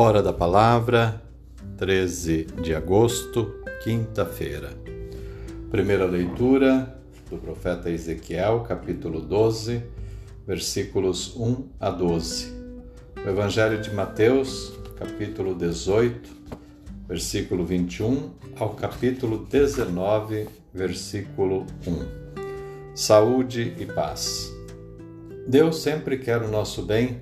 Hora da Palavra, 13 de agosto, quinta-feira. Primeira leitura do profeta Ezequiel, capítulo 12, versículos 1 a 12. O Evangelho de Mateus, capítulo 18, versículo 21 ao capítulo 19, versículo 1. Saúde e paz. Deus sempre quer o nosso bem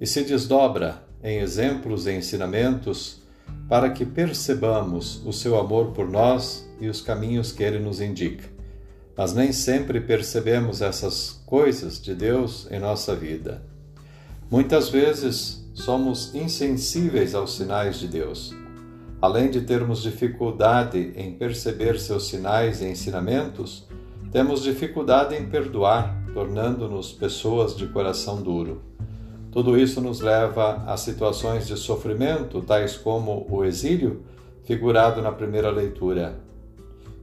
e se desdobra em exemplos e ensinamentos, para que percebamos o seu amor por nós e os caminhos que ele nos indica. Mas nem sempre percebemos essas coisas de Deus em nossa vida. Muitas vezes somos insensíveis aos sinais de Deus. Além de termos dificuldade em perceber seus sinais e ensinamentos, temos dificuldade em perdoar, tornando-nos pessoas de coração duro. Tudo isso nos leva a situações de sofrimento, tais como o exílio, figurado na primeira leitura.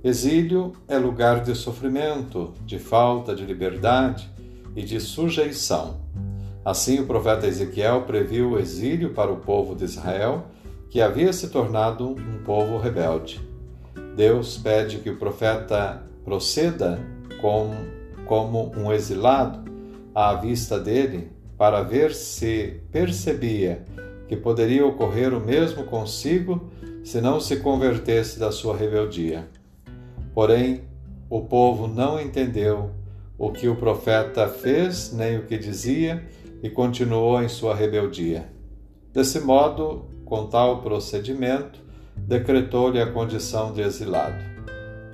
Exílio é lugar de sofrimento, de falta de liberdade e de sujeição. Assim, o profeta Ezequiel previu o exílio para o povo de Israel, que havia se tornado um povo rebelde. Deus pede que o profeta proceda como um exilado à vista dele, para ver se percebia que poderia ocorrer o mesmo consigo se não se convertesse da sua rebeldia. Porém, o povo não entendeu o que o profeta fez nem o que dizia e continuou em sua rebeldia. Desse modo, com tal procedimento, decretou-lhe a condição de exilado.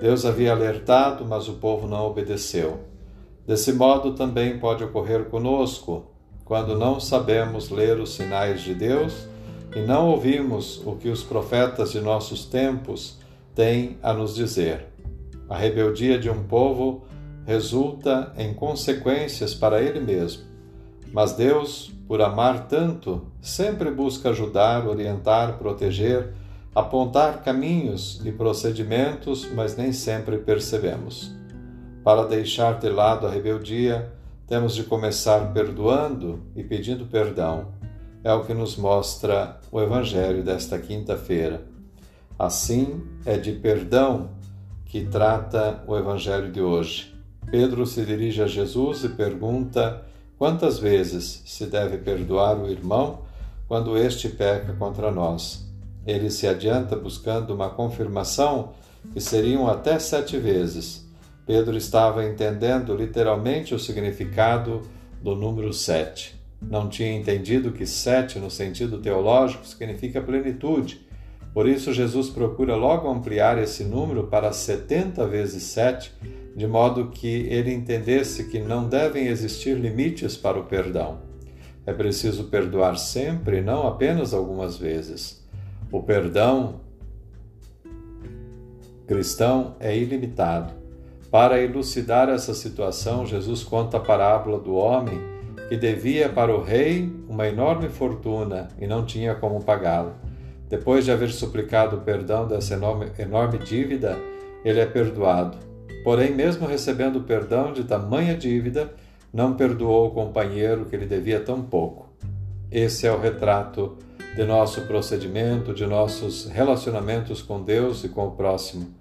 Deus havia alertado, mas o povo não obedeceu. Desse modo também pode ocorrer conosco, quando não sabemos ler os sinais de Deus e não ouvimos o que os profetas de nossos tempos têm a nos dizer. A rebeldia de um povo resulta em consequências para ele mesmo, mas Deus, por amar tanto, sempre busca ajudar, orientar, proteger, apontar caminhos e procedimentos, mas nem sempre percebemos. Para deixar de lado a rebeldia, temos de começar perdoando e pedindo perdão. É o que nos mostra o Evangelho desta quinta-feira. Assim é de perdão que trata o Evangelho de hoje. Pedro se dirige a Jesus e pergunta quantas vezes se deve perdoar o irmão quando este peca contra nós. Ele se adianta buscando uma confirmação que seriam até 7 vezes. Pedro estava entendendo literalmente o significado do número 7. Não tinha entendido que 7, no sentido teológico, significa plenitude. Por isso, Jesus procura logo ampliar esse número para 70 vezes 7, de modo que ele entendesse que não devem existir limites para o perdão. É preciso perdoar sempre, não apenas algumas vezes. O perdão cristão é ilimitado. Para elucidar essa situação, Jesus conta a parábola do homem que devia para o rei uma enorme fortuna e não tinha como pagá-la. Depois de haver suplicado o perdão dessa enorme dívida, ele é perdoado. Porém, mesmo recebendo o perdão de tamanha dívida, não perdoou o companheiro que lhe devia tão pouco. Esse é o retrato de nosso procedimento, de nossos relacionamentos com Deus e com o próximo.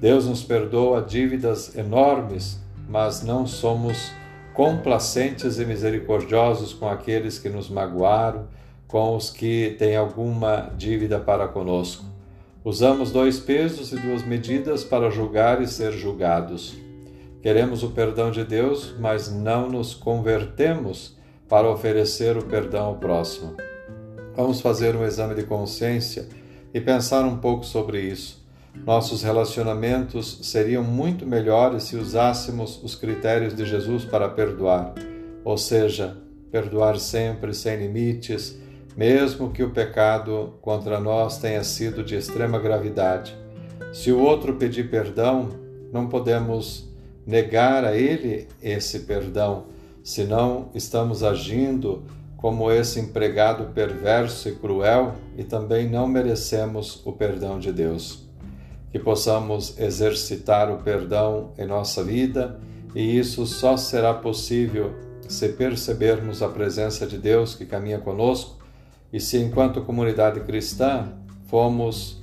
Deus nos perdoa dívidas enormes, mas não somos complacentes e misericordiosos com aqueles que nos magoaram, com os que têm alguma dívida para conosco. Usamos 2 pesos e 2 medidas para julgar e ser julgados. Queremos o perdão de Deus, mas não nos convertemos para oferecer o perdão ao próximo. Vamos fazer um exame de consciência e pensar um pouco sobre isso. Nossos relacionamentos seriam muito melhores se usássemos os critérios de Jesus para perdoar, ou seja, perdoar sempre, sem limites, mesmo que o pecado contra nós tenha sido de extrema gravidade. Se o outro pedir perdão, não podemos negar a ele esse perdão, senão estamos agindo como esse empregado perverso e cruel e também não merecemos o perdão de Deus. Que possamos exercitar o perdão em nossa vida, e isso só será possível se percebermos a presença de Deus que caminha conosco E se enquanto comunidade cristã formos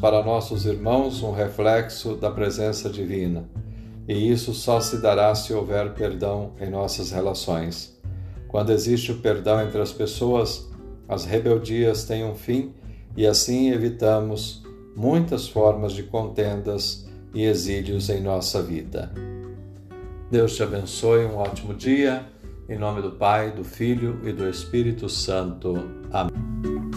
para nossos irmãos um reflexo da presença divina, e isso só se dará se houver perdão em nossas relações. Quando existe o perdão entre as pessoas, as rebeldias têm um fim e assim evitamos muitas formas de contendas e exílios em nossa vida. Deus te abençoe, um ótimo dia. Em nome do Pai, do Filho e do Espírito Santo. Amém.